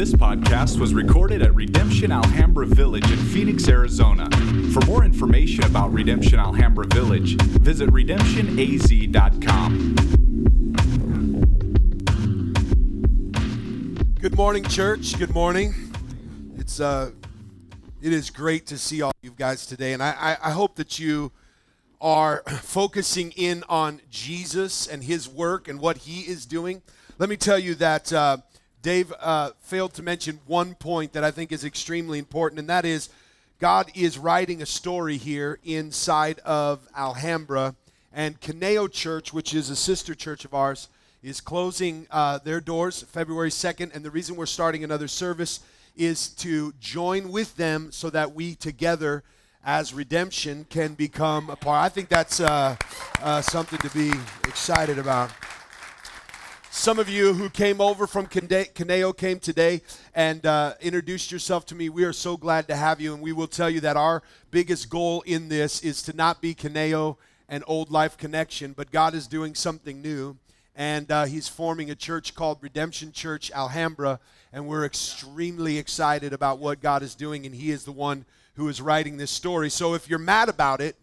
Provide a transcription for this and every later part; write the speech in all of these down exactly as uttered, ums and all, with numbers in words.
This podcast was recorded at Redemption Alhambra Village in Phoenix, Arizona. For more information about Redemption Alhambra Village, visit redemption a z dot com. Good morning, church. Good morning. It's uh, it is great to see all you guys today, and I, I hope that you are focusing in on Jesus and His work and what He is doing. Let me tell you that uh, Dave uh, failed to mention one point that I think is extremely important, and that is God is writing a story here inside of Alhambra, and Caneo Church, which is a sister church of ours, is closing uh, their doors February second, and the reason we're starting another service is to join with them so that we together as Redemption can become a part. I think that's uh, uh, something to be excited about. Some of you who came over from Caneo came today and uh, introduced yourself to me. We are so glad to have you, and we will tell you that our biggest goal in this is to not be Caneo and Old Life Connection, but God is doing something new. And uh, he's forming a church called Redemption Church Alhambra, and we're extremely excited about what God is doing, and he is the one who is writing this story. So if you're mad about it,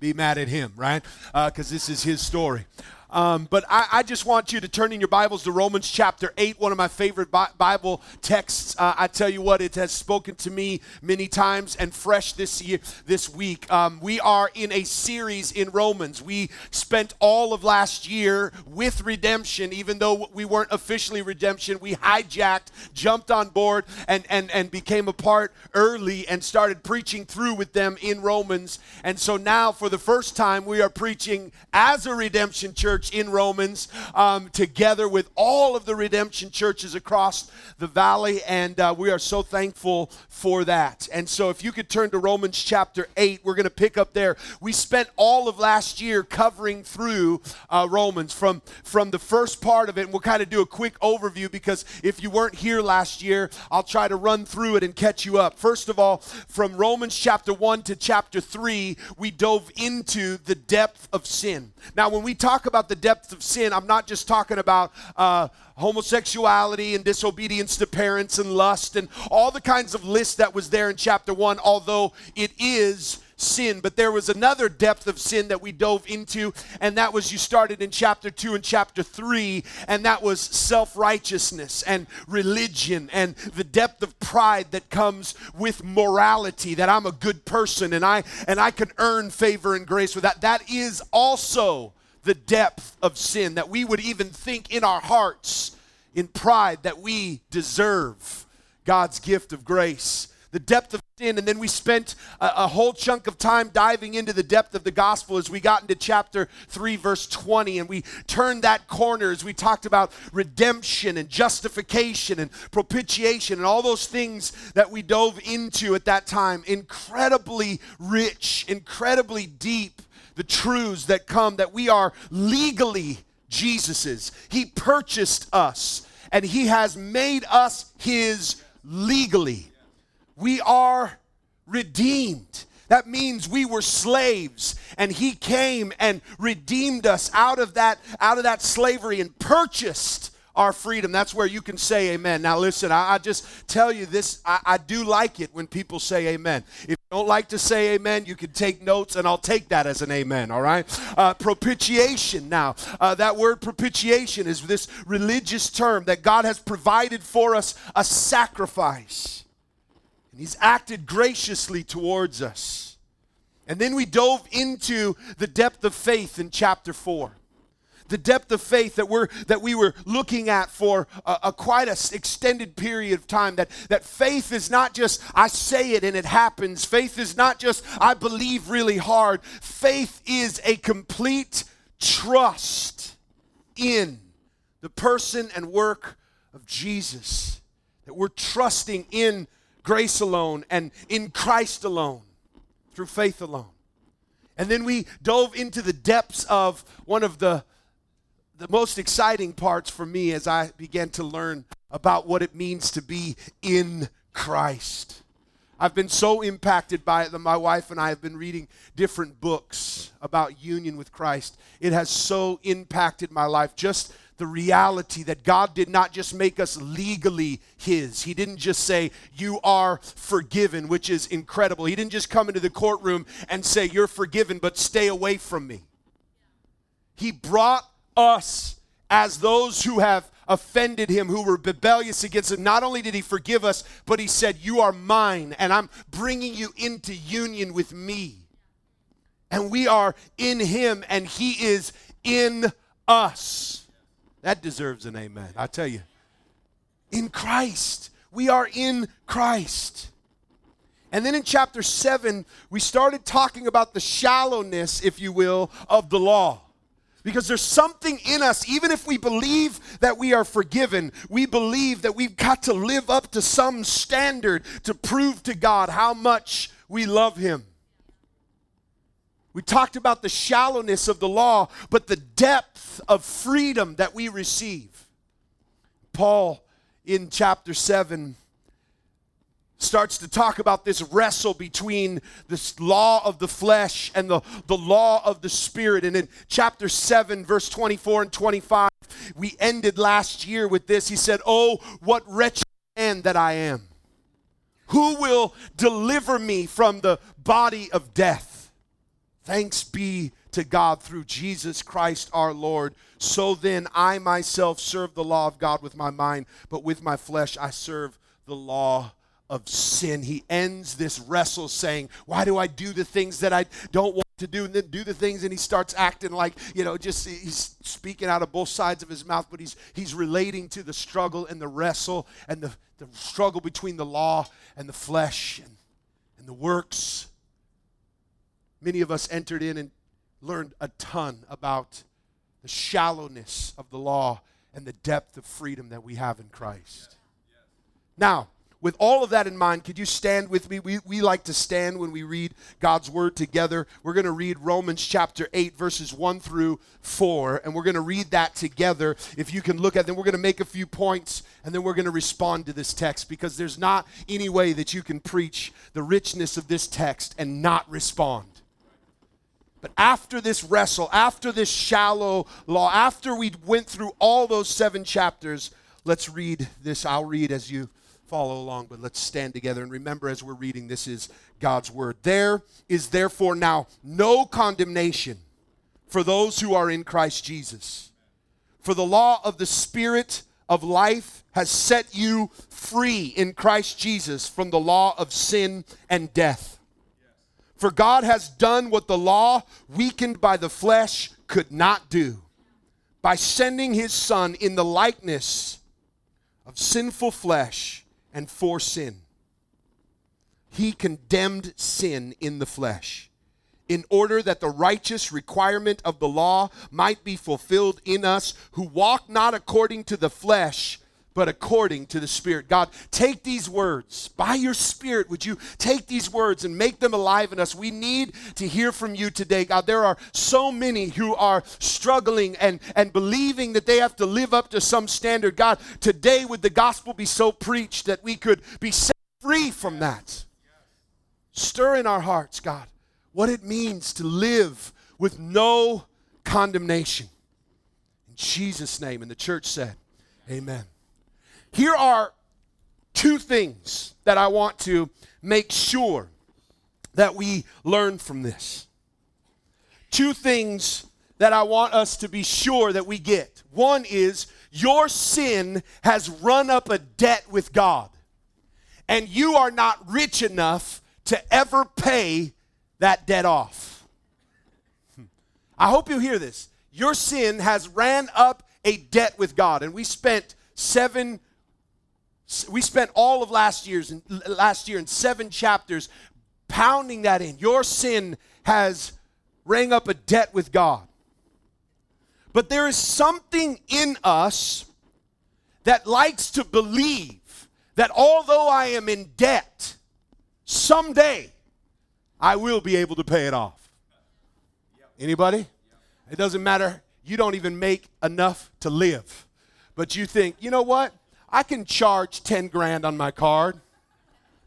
be mad at him, right? Because uh, this is his story. Um, but I, I just want you to turn in your Bibles to Romans chapter eight, one of my favorite Bi- Bible texts. Uh, I tell you what, it has spoken to me many times and fresh this year, this week. Um, we are in a series in Romans. We spent all of last year with Redemption, even though we weren't officially Redemption. We hijacked, jumped on board, and, and, and became a part early and started preaching through with them in Romans. And so now, for the first time, we are preaching as a Redemption Church in Romans, um, together with all of the Redemption churches across the valley, and uh, we are so thankful for that. And so if you could turn to Romans chapter eight, we're going to pick up there. We spent all of last year covering through uh, Romans from, from the first part of it, and we'll kind of do a quick overview because if you weren't here last year, I'll try to run through it and catch you up. First of all, from Romans chapter one to chapter three, we dove into the depth of sin. Now, when we talk about the the depth of sin, I'm not just talking about uh, homosexuality and disobedience to parents and lust and all the kinds of lists that was there in chapter one, although it is sin. But there was another depth of sin that we dove into, and that was, you started in chapter two and chapter three, and that was self-righteousness and religion and the depth of pride that comes with morality, that I'm a good person and I and I can earn favor and grace with that. That is also the depth of sin, that we would even think in our hearts, in pride, that we deserve God's gift of grace. The depth of sin, and then we spent a, a whole chunk of time diving into the depth of the gospel as we got into chapter three, verse twenty, and we turned that corner as we talked about redemption and justification and propitiation and all those things that we dove into at that time. Incredibly rich, incredibly deep, the truths that come, that we are legally Jesus's. He purchased us, and he has made us his legally. We are redeemed. That means we were slaves, and he came and redeemed us out of that, out of that slavery and purchased our freedom. That's where you can say amen. Now listen, I, I just tell you this, I, I do like it when people say amen. If you don't like to say amen, you can take notes, and I'll take that as an amen, all right? Uh, propitiation now. Uh, that word propitiation is this religious term that God has provided for us a sacrifice. And he's acted graciously towards us. And then we dove into the depth of faith in chapter four. The depth of faith that we're that we were looking at for a, a quite an extended period of time. That, that faith is not just I say it and it happens. Faith is not just I believe really hard. Faith is a complete trust in the person and work of Jesus. That we're trusting in grace alone and in Christ alone through faith alone. And then we dove into the depths of one of the The most exciting parts for me as I began to learn about what it means to be in Christ. I've been so impacted by it that my wife and I have been reading different books about union with Christ. It has so impacted my life. Just the reality that God did not just make us legally his. He didn't just say, you are forgiven, which is incredible. He didn't just come into the courtroom and say, you're forgiven, but stay away from me. He brought us as those who have offended him, who were rebellious against him. Not only did he forgive us, but he said, you are mine, and I'm bringing you into union with me. And we are in him, and he is in us. That deserves an amen, I tell you. In Christ. We are in Christ. And then in chapter seven, we started talking about the shallowness, if you will, of the law. Because there's something in us, even if we believe that we are forgiven, we believe that we've got to live up to some standard to prove to God how much we love him. We talked about the shallowness of the law, but the depth of freedom that we receive. Paul, in chapter seven, starts to talk about this wrestle between this law of the flesh and the, the law of the spirit. And in chapter seven, verse twenty-four and twenty-five, we ended last year with this. He said, oh, what wretched man that I am. Who will deliver me from the body of death? Thanks be to God through Jesus Christ our Lord. So then I myself serve the law of God with my mind, but with my flesh I serve the law of of sin. He ends this wrestle saying, why do I do the things that I don't want to do? And then do the things, and he starts acting like, you know, just he's speaking out of both sides of his mouth, but he's he's relating to the struggle and the wrestle and the, the struggle between the law and the flesh and, and the works. Many of us entered in and learned a ton about the shallowness of the law and the depth of freedom that we have in Christ. Now, with all of that in mind, could you stand with me? We, we like to stand when we read God's word together. We're going to read Romans chapter eight, verses one through four, and we're going to read that together. If you can look at them, we're going to make a few points, and then we're going to respond to this text, because there's not any way that you can preach the richness of this text and not respond. But after this wrestle, after this shallow law, after we went through all those seven chapters, let's read this. I'll read as you follow along, but let's stand together. And remember, as we're reading, this is God's word. There is therefore now no condemnation for those who are in Christ Jesus. For the law of the Spirit of life has set you free in Christ Jesus from the law of sin and death. For God has done what the law, weakened by the flesh, could not do, by sending his Son in the likeness of sinful flesh and for sin. He condemned sin in the flesh, in order that the righteous requirement of the law might be fulfilled in us who walk not according to the flesh, but according to the Spirit. God, take these words. By your Spirit, would you take these words and make them alive in us? We need to hear from you today. God, there are so many who are struggling and, and believing that they have to live up to some standard. God, today would the gospel be so preached that we could be set free from that. Stir in our hearts, God, what it means to live with no condemnation. In Jesus' name, and the church said, amen. Here are two things that I want to make sure that we learn from this. Two things that I want us to be sure that we get. One is, your sin has run up a debt with God, and you are not rich enough to ever pay that debt off. I hope you hear this. Your sin has ran up a debt with God, and we spent seven years. We spent all of last year's last year in seven chapters pounding that in. Your sin has rang up a debt with God. But there is something in us that likes to believe that although I am in debt, someday I will be able to pay it off. Anybody? It doesn't matter. You don't even make enough to live. But you think, you know what? I can charge ten grand on my card.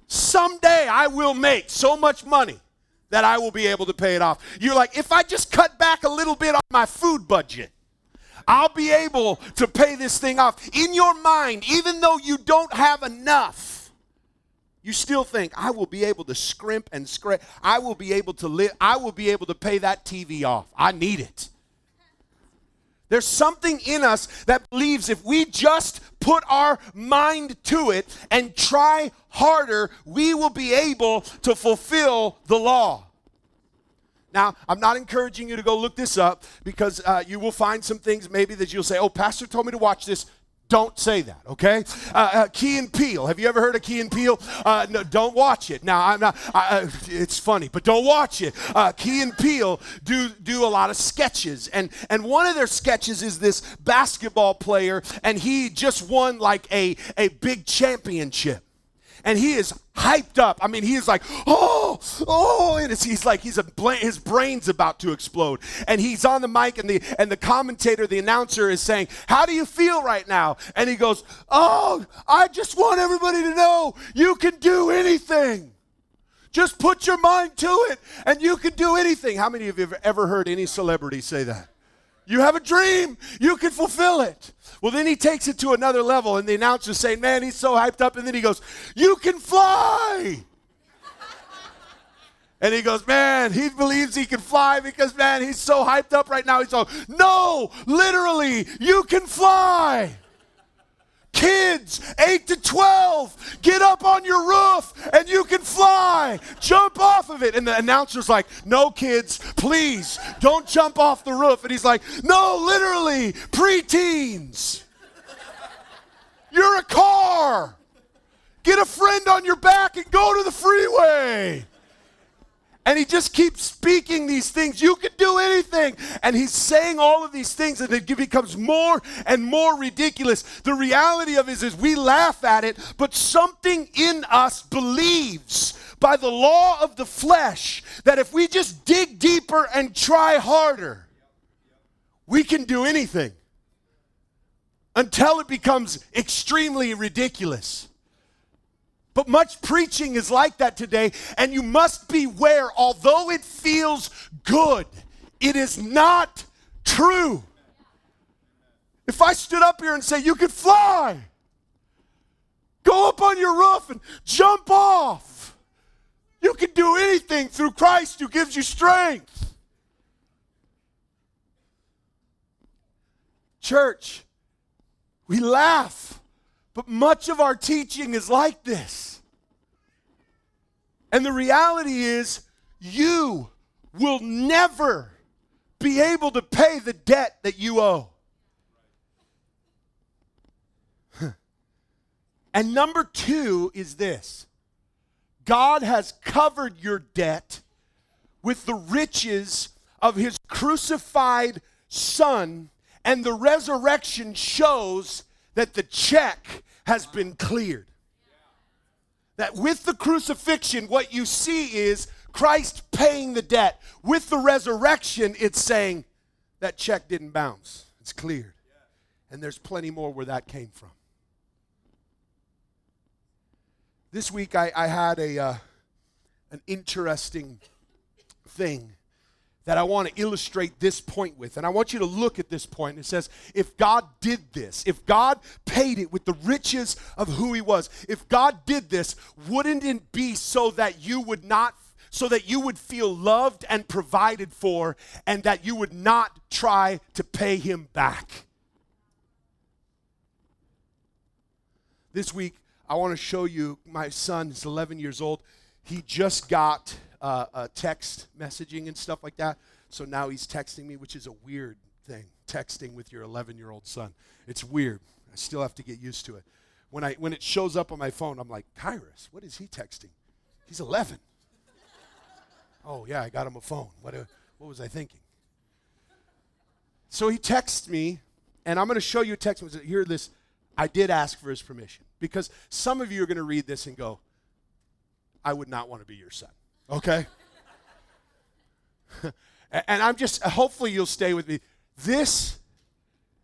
Someday I will make so much money that I will be able to pay it off. You're like, if I just cut back a little bit on my food budget, I'll be able to pay this thing off. In your mind, even though you don't have enough, you still think, I will be able to scrimp and scrape. I will be able to live. I will be able to pay that T V off. I need it. There's something in us that believes if we just put our mind to it and try harder, we will be able to fulfill the law. Now, I'm not encouraging you to go look this up, because uh, you will find some things maybe that you'll say, oh, pastor told me to watch this. Don't say that, okay? Uh, uh, Key and Peele. Have you ever heard of Key and Peele? Uh, no, don't watch it. Now, I'm not, I, uh, it's funny, but don't watch it. Uh, Key and Peele do do a lot of sketches, and, and one of their sketches is this basketball player, and he just won like a, a big championship. And he is hyped up. I mean, he is like, oh, oh, and it's, he's like, he's a bla- his brain's about to explode. And he's on the mic, and the and the commentator, the announcer, is saying, "How do you feel right now?" And he goes, "Oh, I just want everybody to know you can do anything. Just put your mind to it, and you can do anything." How many of you have ever heard any celebrity say that? You have a dream. You can fulfill it. Well, then he takes it to another level, and the announcer's saying, man, he's so hyped up. And then he goes, "You can fly." And he goes, man, he believes he can fly because, man, he's so hyped up right now. He's all, no, literally, you can fly. Kids, eight to twelve, get up on your roof and you can fly. Jump off of it. And the announcer's like, no, kids, please don't jump off the roof. And he's like, no, literally, preteens. You're a car. Get a friend on your back and go to the freeway. And he just keeps speaking these things. You can do anything. And he's saying all of these things, and it becomes more and more ridiculous. The reality of it is, is we laugh at it, but something in us believes by the law of the flesh that if we just dig deeper and try harder, we can do anything, until it becomes extremely ridiculous. But much preaching is like that today, and you must beware, although it feels good, it is not true. If I stood up here and say, you can fly, go up on your roof and jump off. You can do anything through Christ who gives you strength. Church, we laugh. But much of our teaching is like this. And the reality is, you will never be able to pay the debt that you owe. And number two is this: God has covered your debt with the riches of his crucified Son, and the resurrection shows that the check has been cleared. That with the crucifixion, what you see is Christ paying the debt. With the resurrection, it's saying that check didn't bounce. It's cleared. And there's plenty more where that came from. This week I, I had a uh, an interesting thing that I want to illustrate this point with. And I want you to look at this point. It says, if God did this, if God paid it with the riches of who he was, if God did this, wouldn't it be so that you would not, so that you would feel loved and provided for, and that you would not try to pay him back? This week, I want to show you my son. He's eleven years old. He just got... Uh, uh, text messaging and stuff like that. So now he's texting me, which is a weird thing, texting with your eleven-year-old son. It's weird. I still have to get used to it. When I when it shows up on my phone, I'm like, Kairos, what is he texting? He's eleven. Oh, yeah, I got him a phone. What, a, what was I thinking? So he texts me, and I'm going to show you a text message. Hear this. I did ask for his permission, because some of you are going to read this and go, I would not want to be your son. Okay? And I'm just, hopefully you'll stay with me. This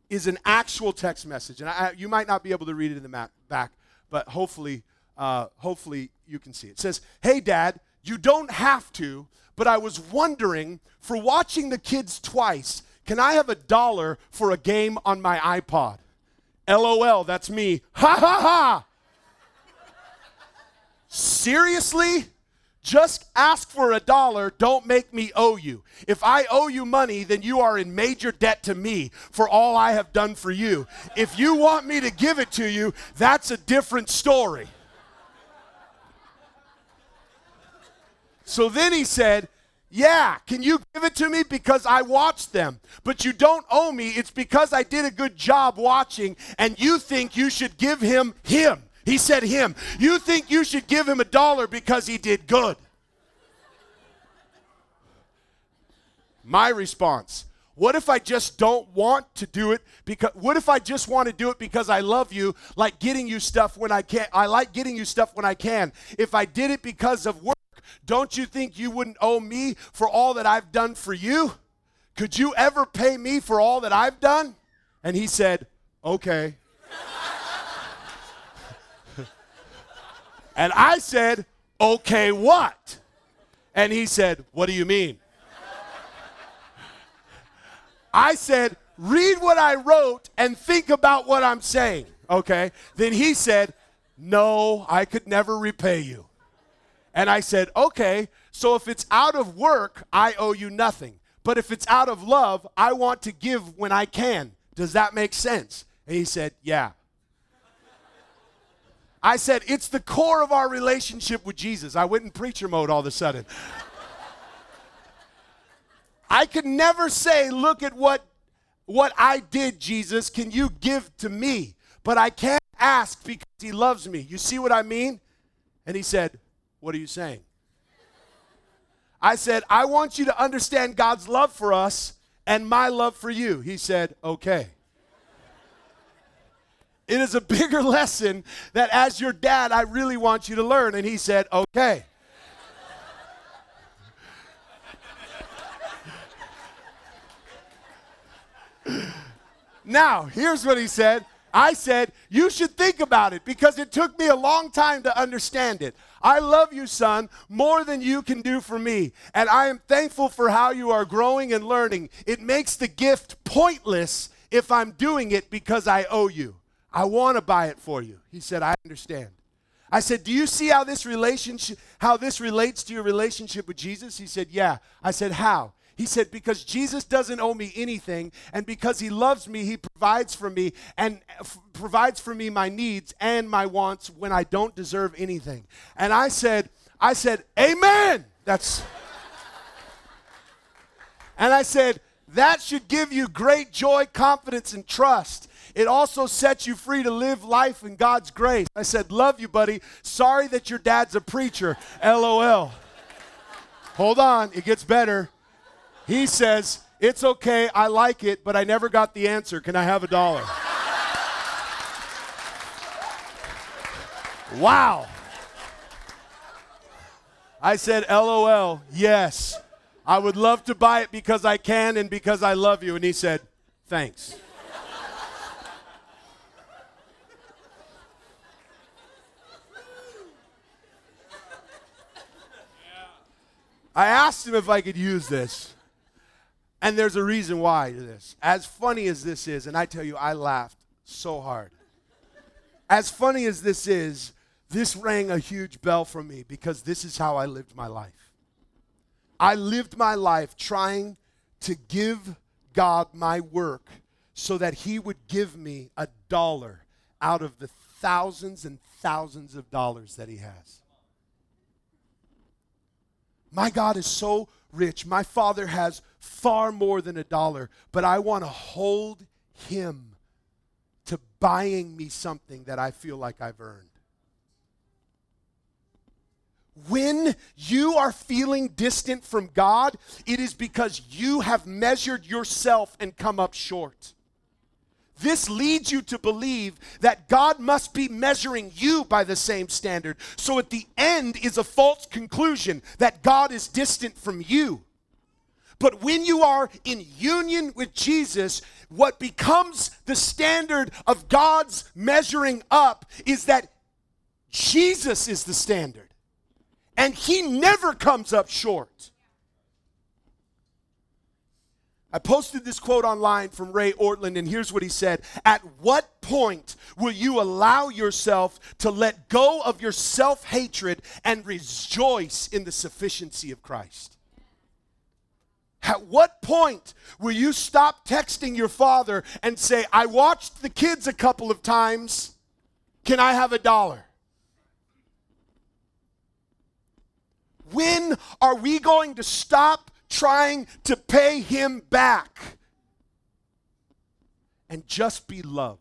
is an actual text message. And I, you might not be able to read it in the map back, but hopefully, uh, hopefully you can see it. It says, "Hey, Dad, you don't have to, but I was wondering, for watching the kids twice, Can I have a dollar for a game on my iPod? LOL, that's me. Ha ha ha. Seriously? Just ask for a dollar. Don't make me owe you. If I owe you money, then you are in major debt to me for all I have done for you. If you want me to give it to you, that's a different story. So then he said, yeah, can you give it to me? Because I watched them. But you don't owe me. It's because I did a good job watching, and you think you should give him him. He said him. You think you should give him a dollar because he did good. My response, what if I just don't want to do it? Because what if I just want to do it because I love you, like getting you stuff when I can? I like getting you stuff when I can. If I did it because of work, don't you think you wouldn't owe me for all that I've done for you? Could you ever pay me for all that I've done? And he said, okay. And I said, okay, what? And he said, what do you mean? I said, read what I wrote and think about what I'm saying, okay? Then he said, no, I could never repay you. And I said, okay, so if it's out of work, I owe you nothing. But if it's out of love, I want to give when I can. Does that make sense? And he said, yeah. I said, it's the core of our relationship with Jesus. I went in preacher mode all of a sudden. I could never say, look at what, what I did, Jesus. Can you give to me? But I can't ask because he loves me. You see what I mean? And he said, what are you saying? I said, I want you to understand God's love for us and my love for you. He said, okay. It is a bigger lesson that as your dad, I really want you to learn. And he said, okay. Now, here's what he said. I said, you should think about it because it took me a long time to understand it. I love you, son, more than you can do for me. And I am thankful for how you are growing and learning. It makes the gift pointless if I'm doing it because I owe you. I want to buy it for you. He said, I understand. I said, do you see how this relationship, how this relates to your relationship with Jesus? He said, yeah. I said, how? He said, because Jesus doesn't owe me anything, and because he loves me, he provides for me, and f- provides for me my needs and my wants when I don't deserve anything. And I said, I said, amen. That's, and I said, that should give you great joy, confidence, and trust. It also sets you free to live life in God's grace. I said, love you, buddy. Sorry that your dad's a preacher. LOL. Hold on. It gets better. He says, it's okay. I like it, but I never got the answer. Can I have a dollar? Wow. I said, LOL. Yes. I would love to buy it because I can and because I love you. And he said, thanks. I asked him if I could use this, and there's a reason why this. As funny as this is, and I tell you, I laughed so hard. As funny as this is, this rang a huge bell for me because this is how I lived my life. I lived my life trying to give God my work so that he would give me a dollar out of the thousands and thousands of dollars that he has. My God is so rich. My Father has far more than a dollar, but I want to hold him to buying me something that I feel like I've earned. When you are feeling distant from God, it is because you have measured yourself and come up short. This leads you to believe that God must be measuring you by the same standard. So at the end is a false conclusion that God is distant from you. But when you are in union with Jesus, what becomes the standard of God's measuring up is that Jesus is the standard. And he never comes up short. I posted this quote online from Ray Ortland, and here's what he said. At what point will you allow yourself to let go of your self-hatred and rejoice in the sufficiency of Christ? At what point will you stop texting your father and say, I watched the kids a couple of times. Can I have a dollar? When are we going to stop trying to pay him back and just be loved?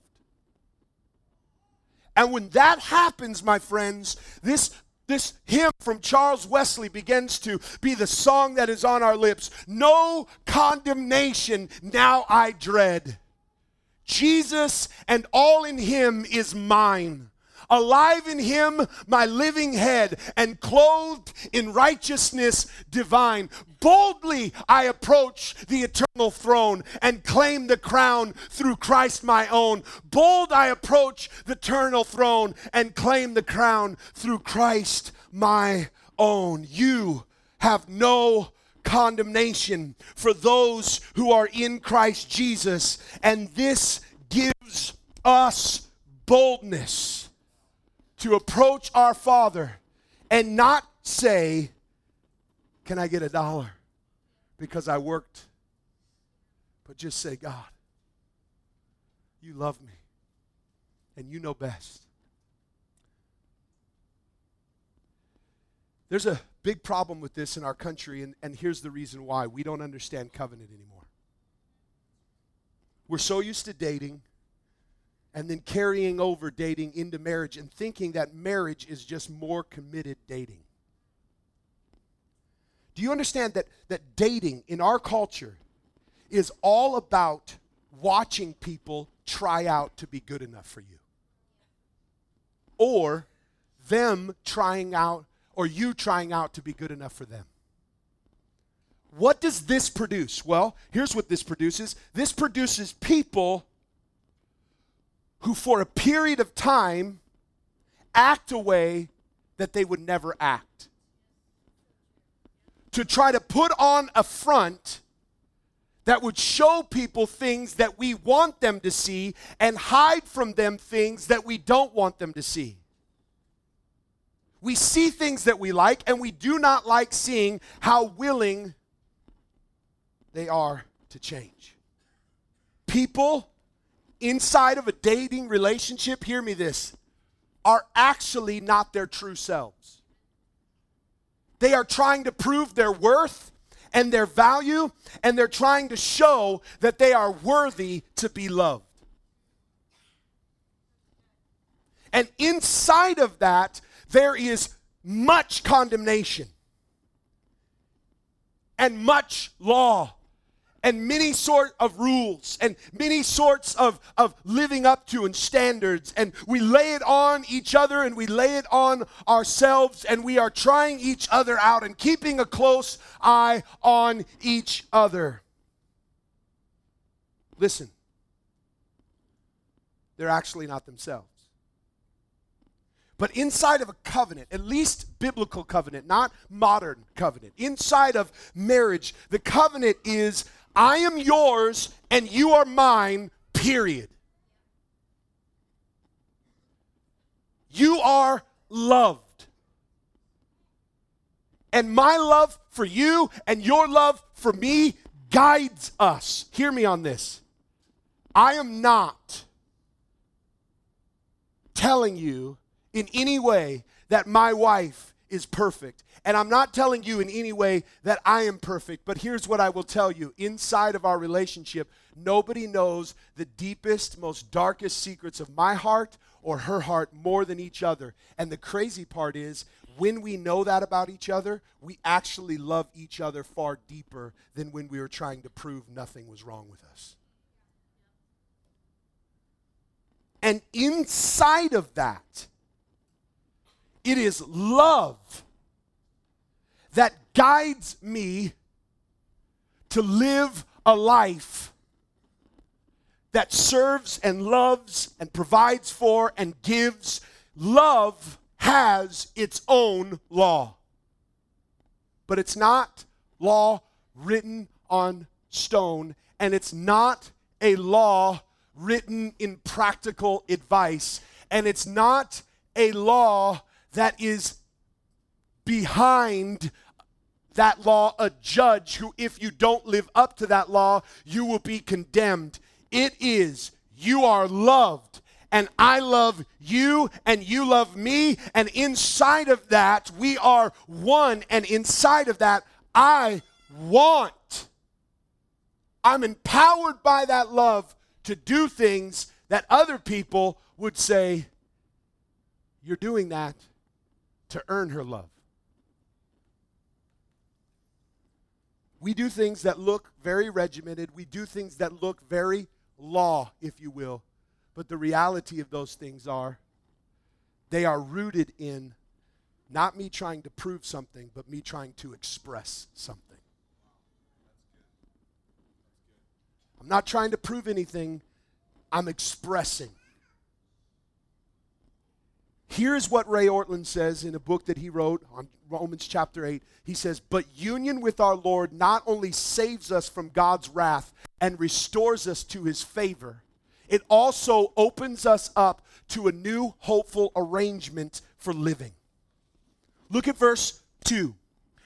And when that happens, my friends, this, this hymn from Charles Wesley begins to be the song that is on our lips. No condemnation now I dread. Jesus and all in him is mine. Alive in him, my living head, and clothed in righteousness divine. Boldly I approach the eternal throne and claim the crown through Christ my own. Bold I approach the eternal throne and claim the crown through Christ my own. You have no condemnation for those who are in Christ Jesus, and this gives us boldness to approach our Father and not say, can I get a dollar because I worked? But just say, God, you love me and you know best. There's a big problem with this in our country, and, and here's the reason why. We don't understand covenant anymore. We're so used to dating, and then carrying over dating into marriage and thinking that marriage is just more committed dating. Do you understand that, that dating in our culture is all about watching people try out to be good enough for you? Or them trying out, or you trying out to be good enough for them. What does this produce? Well, here's what this produces. This produces people who for a period of time act a way that they would never act. To try to put on a front that would show people things that we want them to see and hide from them things that we don't want them to see. We see things that we like, and we do not like seeing how willing they are to change. People inside of a dating relationship, hear me this, are actually not their true selves. They are trying to prove their worth and their value, and they're trying to show that they are worthy to be loved. And inside of that, there is much condemnation and much law, and many sort of rules, and many sorts of, of living up to and standards. And we lay it on each other, and we lay it on ourselves, and we are trying each other out and keeping a close eye on each other. Listen, they're actually not themselves. But inside of a covenant, at least biblical covenant, not modern covenant, inside of marriage, the covenant is I am yours and you are mine, period. You are loved. And my love for you and your love for me guides us. Hear me on this. I am not telling you in any way that my wife is perfect. And I'm not telling you in any way that I am perfect, but here's what I will tell you. Inside of our relationship, nobody knows the deepest, most darkest secrets of my heart or her heart more than each other. And the crazy part is, when we know that about each other, we actually love each other far deeper than when we were trying to prove nothing was wrong with us. And inside of that, it is love that guides me to live a life that serves and loves and provides for and gives. Love has its own law, but it's not law written on stone, and it's not a law written in practical advice, and it's not a law that is behind that law, a judge who, if you don't live up to that law, you will be condemned. It is, you are loved, and I love you, and you love me, and inside of that, we are one, and inside of that, I want. I'm empowered by that love to do things that other people would say, you're doing that to earn her love. We do things that look very regimented. We do things that look very law, if you will. But the reality of those things are they are rooted in not me trying to prove something, but me trying to express something. I'm not trying to prove anything. I'm expressing. Here's what Ray Ortland says in a book that he wrote on Romans chapter eight. He says, but union with our Lord not only saves us from God's wrath and restores us to his favor, it also opens us up to a new hopeful arrangement for living. Look at verse two.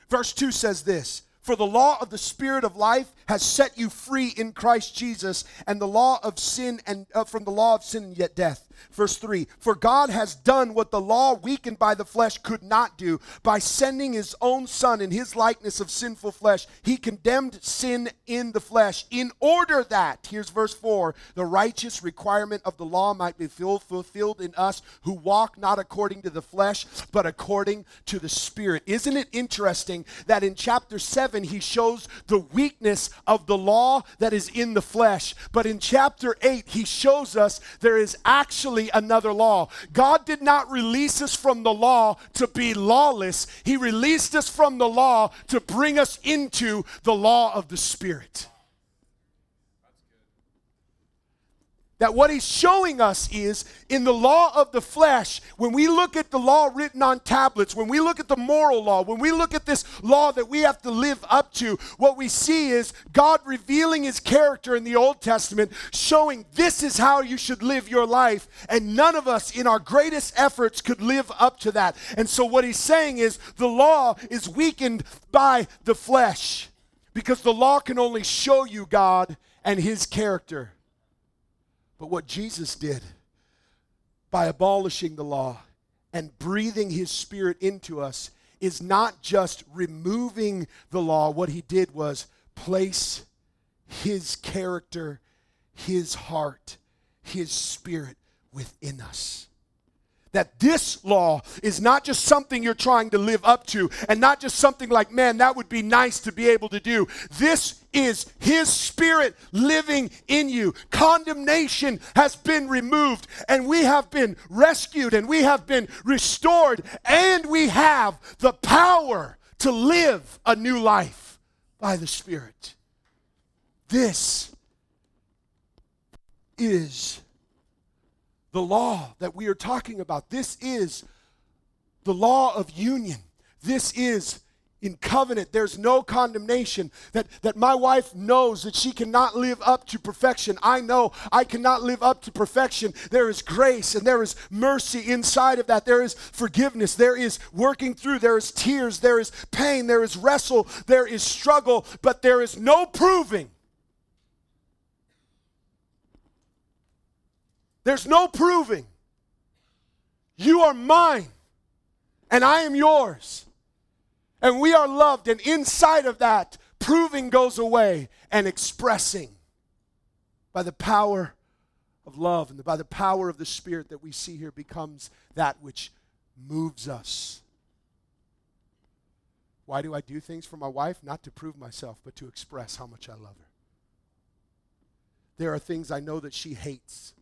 Verse two says this, for the law of the Spirit of life has set you free in Christ Jesus, and the law of sin and uh, from the law of sin and yet death. Verse three, for God has done what the law weakened by the flesh could not do. By sending his own Son in his likeness of sinful flesh, he condemned sin in the flesh in order that, here's verse four, the righteous requirement of the law might be fulfilled in us who walk not according to the flesh, but according to the Spirit. Isn't it interesting that in chapter seven he shows the weakness of the law that is in the flesh, but in chapter eight he shows us there is actually another law. God did not release us from the law to be lawless. He released us from the law to bring us into the law of the Spirit. That what he's showing us is in the law of the flesh, when we look at the law written on tablets, when we look at the moral law, when we look at this law that we have to live up to, what we see is God revealing his character in the Old Testament, showing this is how you should live your life, and none of us in our greatest efforts could live up to that. And so what he's saying is the law is weakened by the flesh because the law can only show you God and his character. But what Jesus did by abolishing the law and breathing his Spirit into us is not just removing the law. What he did was place his character, his heart, his Spirit within us. That this law is not just something you're trying to live up to and not just something like, man, that would be nice to be able to do. This is his Spirit living in you. Condemnation has been removed, and we have been rescued, and we have been restored, and we have the power to live a new life by the Spirit. This is the law that we are talking about. This is the law of union. This is in covenant. There's no condemnation. That, that my wife knows that she cannot live up to perfection. I know I cannot live up to perfection. There is grace and there is mercy inside of that. There is forgiveness. There is working through. There is tears. There is pain. There is wrestle. There is struggle. But there is no proving. There's no proving. You are mine, and I am yours. And we are loved, and inside of that, proving goes away, and expressing by the power of love and by the power of the Spirit that we see here becomes that which moves us. Why do I do things for my wife? Not to prove myself, but to express how much I love her. There are things I know that she hates.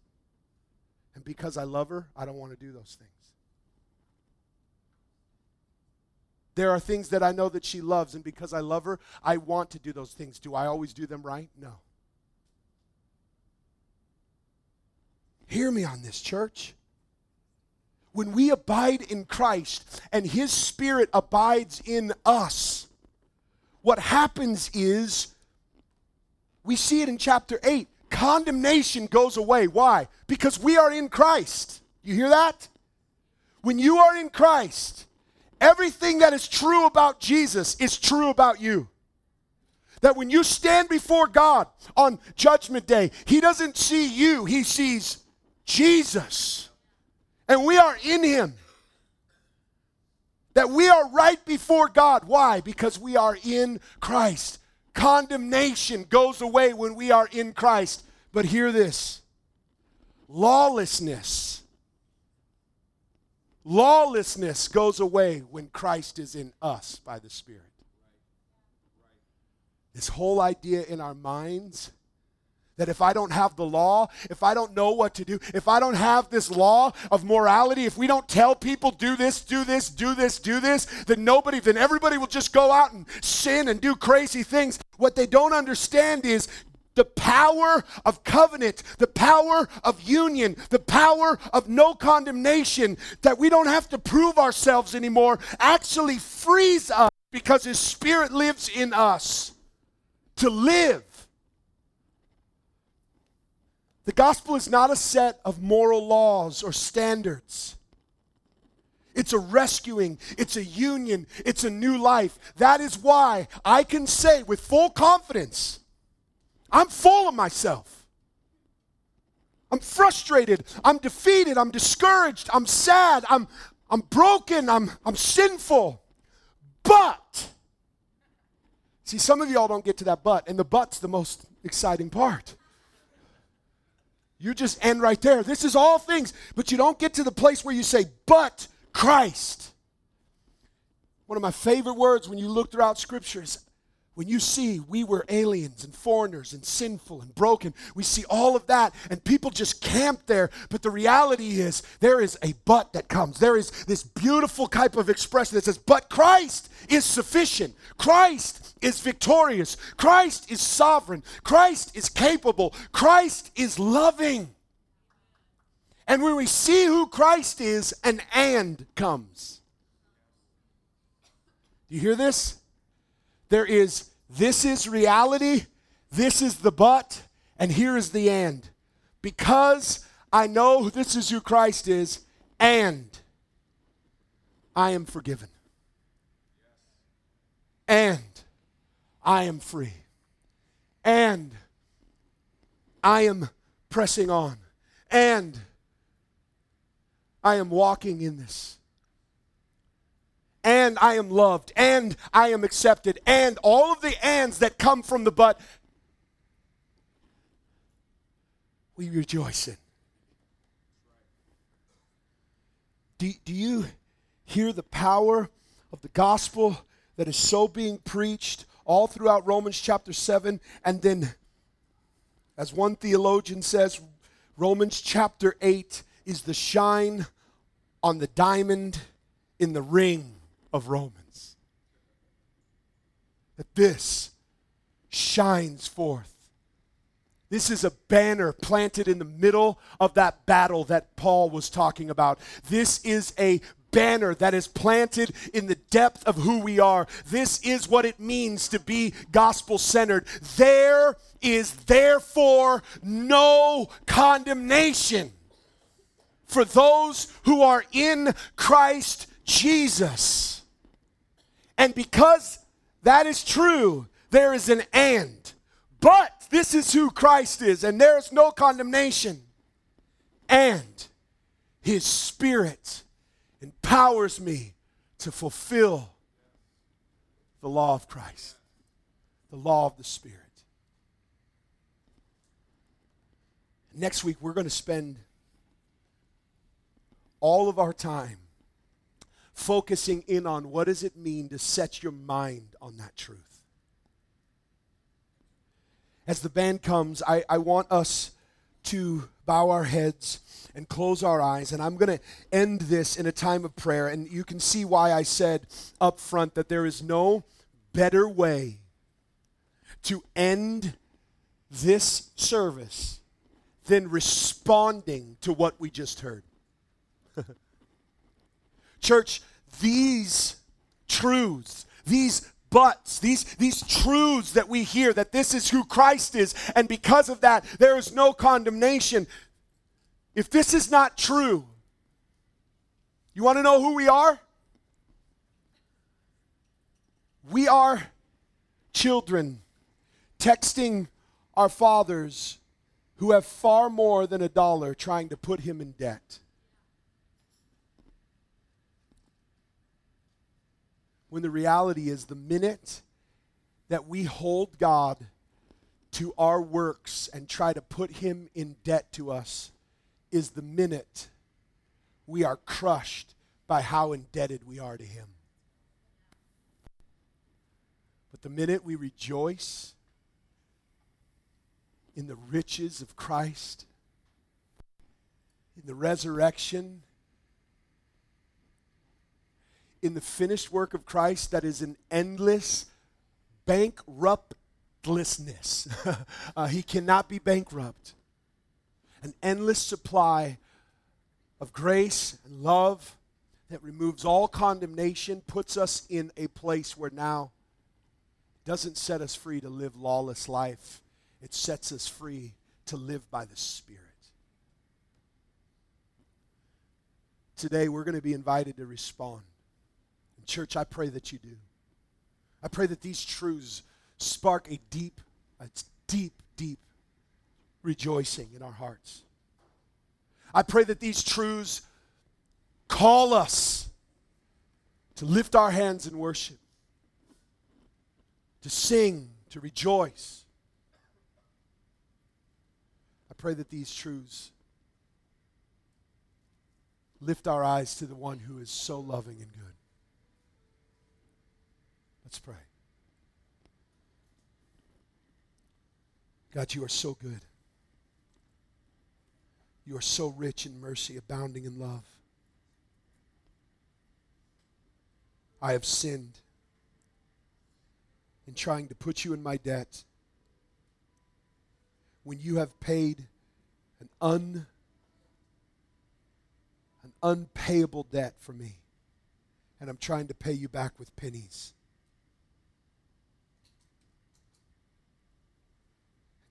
And because I love her, I don't want to do those things. There are things that I know that she loves, and because I love her, I want to do those things. Do I always do them right? No. Hear me on this, church. When we abide in Christ and his Spirit abides in us, what happens is We see it in chapter eight. Condemnation goes away. Why? Because we are in Christ. You hear that? When you are in Christ, everything that is true about Jesus is true about you. That when you stand before God on Judgment Day, He doesn't see you, He sees Jesus. And we are in Him. That we are right before God. Why? Because we are in Christ. Condemnation goes away when we are in Christ. But hear this. Lawlessness. Lawlessness goes away when Christ is in us by the Spirit. This whole idea in our minds that if I don't have the law, if I don't know what to do, if I don't have this law of morality, if we don't tell people do this, do this, do this, do this, then nobody, then everybody will just go out and sin and do crazy things. What they don't understand is the power of covenant, the power of union, the power of no condemnation, that we don't have to prove ourselves anymore, actually frees us because His Spirit lives in us to live. The gospel is not a set of moral laws or standards. It's a rescuing, it's a union, it's a new life. That is why I can say with full confidence, I'm full of myself. I'm frustrated, I'm defeated, I'm discouraged, I'm sad, I'm, I'm broken, I'm, I'm sinful. But, see, some of y'all don't get to that but, and the but's the most exciting part. You just end right there. This is all things, but you don't get to the place where you say, but Christ. One of my favorite words when you look throughout Scripture is, when you see we were aliens and foreigners and sinful and broken, we see all of that, and people just camp there. But the reality is, there is a but that comes. There is this beautiful type of expression that says, but Christ is sufficient. Christ is victorious. Christ is sovereign. Christ is capable. Christ is loving. And when we see who Christ is, an and comes. Do you hear this? There is, this is reality, this is the but, and here is the and. Because I know this is who Christ is, and I am forgiven. And I am free, and I am pressing on, and I am walking in this, and I am loved, and I am accepted, and all of the ands that come from the but, we rejoice in. Do, do you hear the power of the gospel that is so being preached all throughout Romans chapter seven, and then, as one theologian says, Romans chapter eight is the shine on the diamond in the ring of Romans. That this shines forth. This is a banner planted in the middle of that battle that Paul was talking about. This is a banner that is planted in the depth of who we are. This is what it means to be gospel-centered. There is therefore no condemnation for those who are in Christ Jesus. And because that is true, there is an and. But this is who Christ is, and there is no condemnation. And His Spirit empowers me to fulfill the law of Christ, the law of the Spirit. Next week, we're going to spend all of our time focusing in on what does it mean to set your mind on that truth. As the band comes, I, I want us to bow our heads and close our eyes. And I'm going to end this in a time of prayer. And you can see why I said up front that there is no better way to end this service than responding to what we just heard. Church, these truths, these buts, these, these truths that we hear, that this is who Christ is, and because of that, there is no condemnation. If this is not true, you want to know who we are? We are children texting our fathers who have far more than a dollar trying to put him in debt. When the reality is, the minute that we hold God to our works and try to put him in debt to us is the minute we are crushed by how indebted we are to him. But the minute we rejoice in the riches of Christ, in the resurrection, in the finished work of Christ that is an endless bankruptlessness. uh, he cannot be bankrupt. An endless supply of grace and love that removes all condemnation, puts us in a place where now it doesn't set us free to live lawless life. It sets us free to live by the Spirit. Today, we're going to be invited to respond. And church, I pray that you do. I pray that these truths spark a deep, a deep, deep rejoicing in our hearts. I pray that these truths call us to lift our hands in worship, to sing, to rejoice. Pray that these truths lift our eyes to the one who is so loving and good. Let's pray. God, you are so good. You are so rich in mercy, abounding in love. I have sinned in trying to put you in my debt when you have paid An, un, an unpayable debt for me, and I'm trying to pay you back with pennies.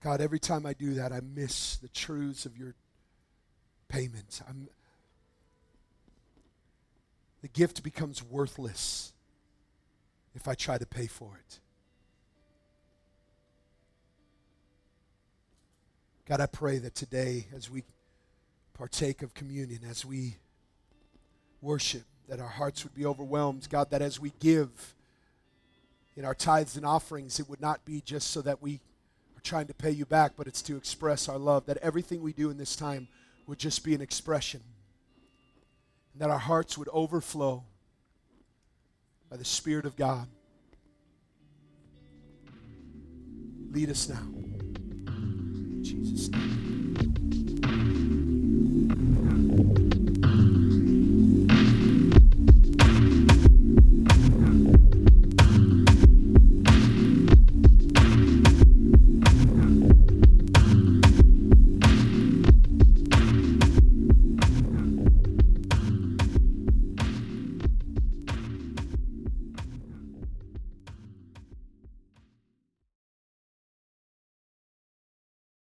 God, every time I do that, I miss the truths of your payment. I'm, the gift becomes worthless if I try to pay for it. God, I pray that today, as we partake of communion, as we worship, that our hearts would be overwhelmed. God, that as we give in our tithes and offerings, it would not be just so that we are trying to pay you back, but it's to express our love. That everything we do in this time would just be an expression. And that our hearts would overflow by the Spirit of God. Lead us now. Jesus' name.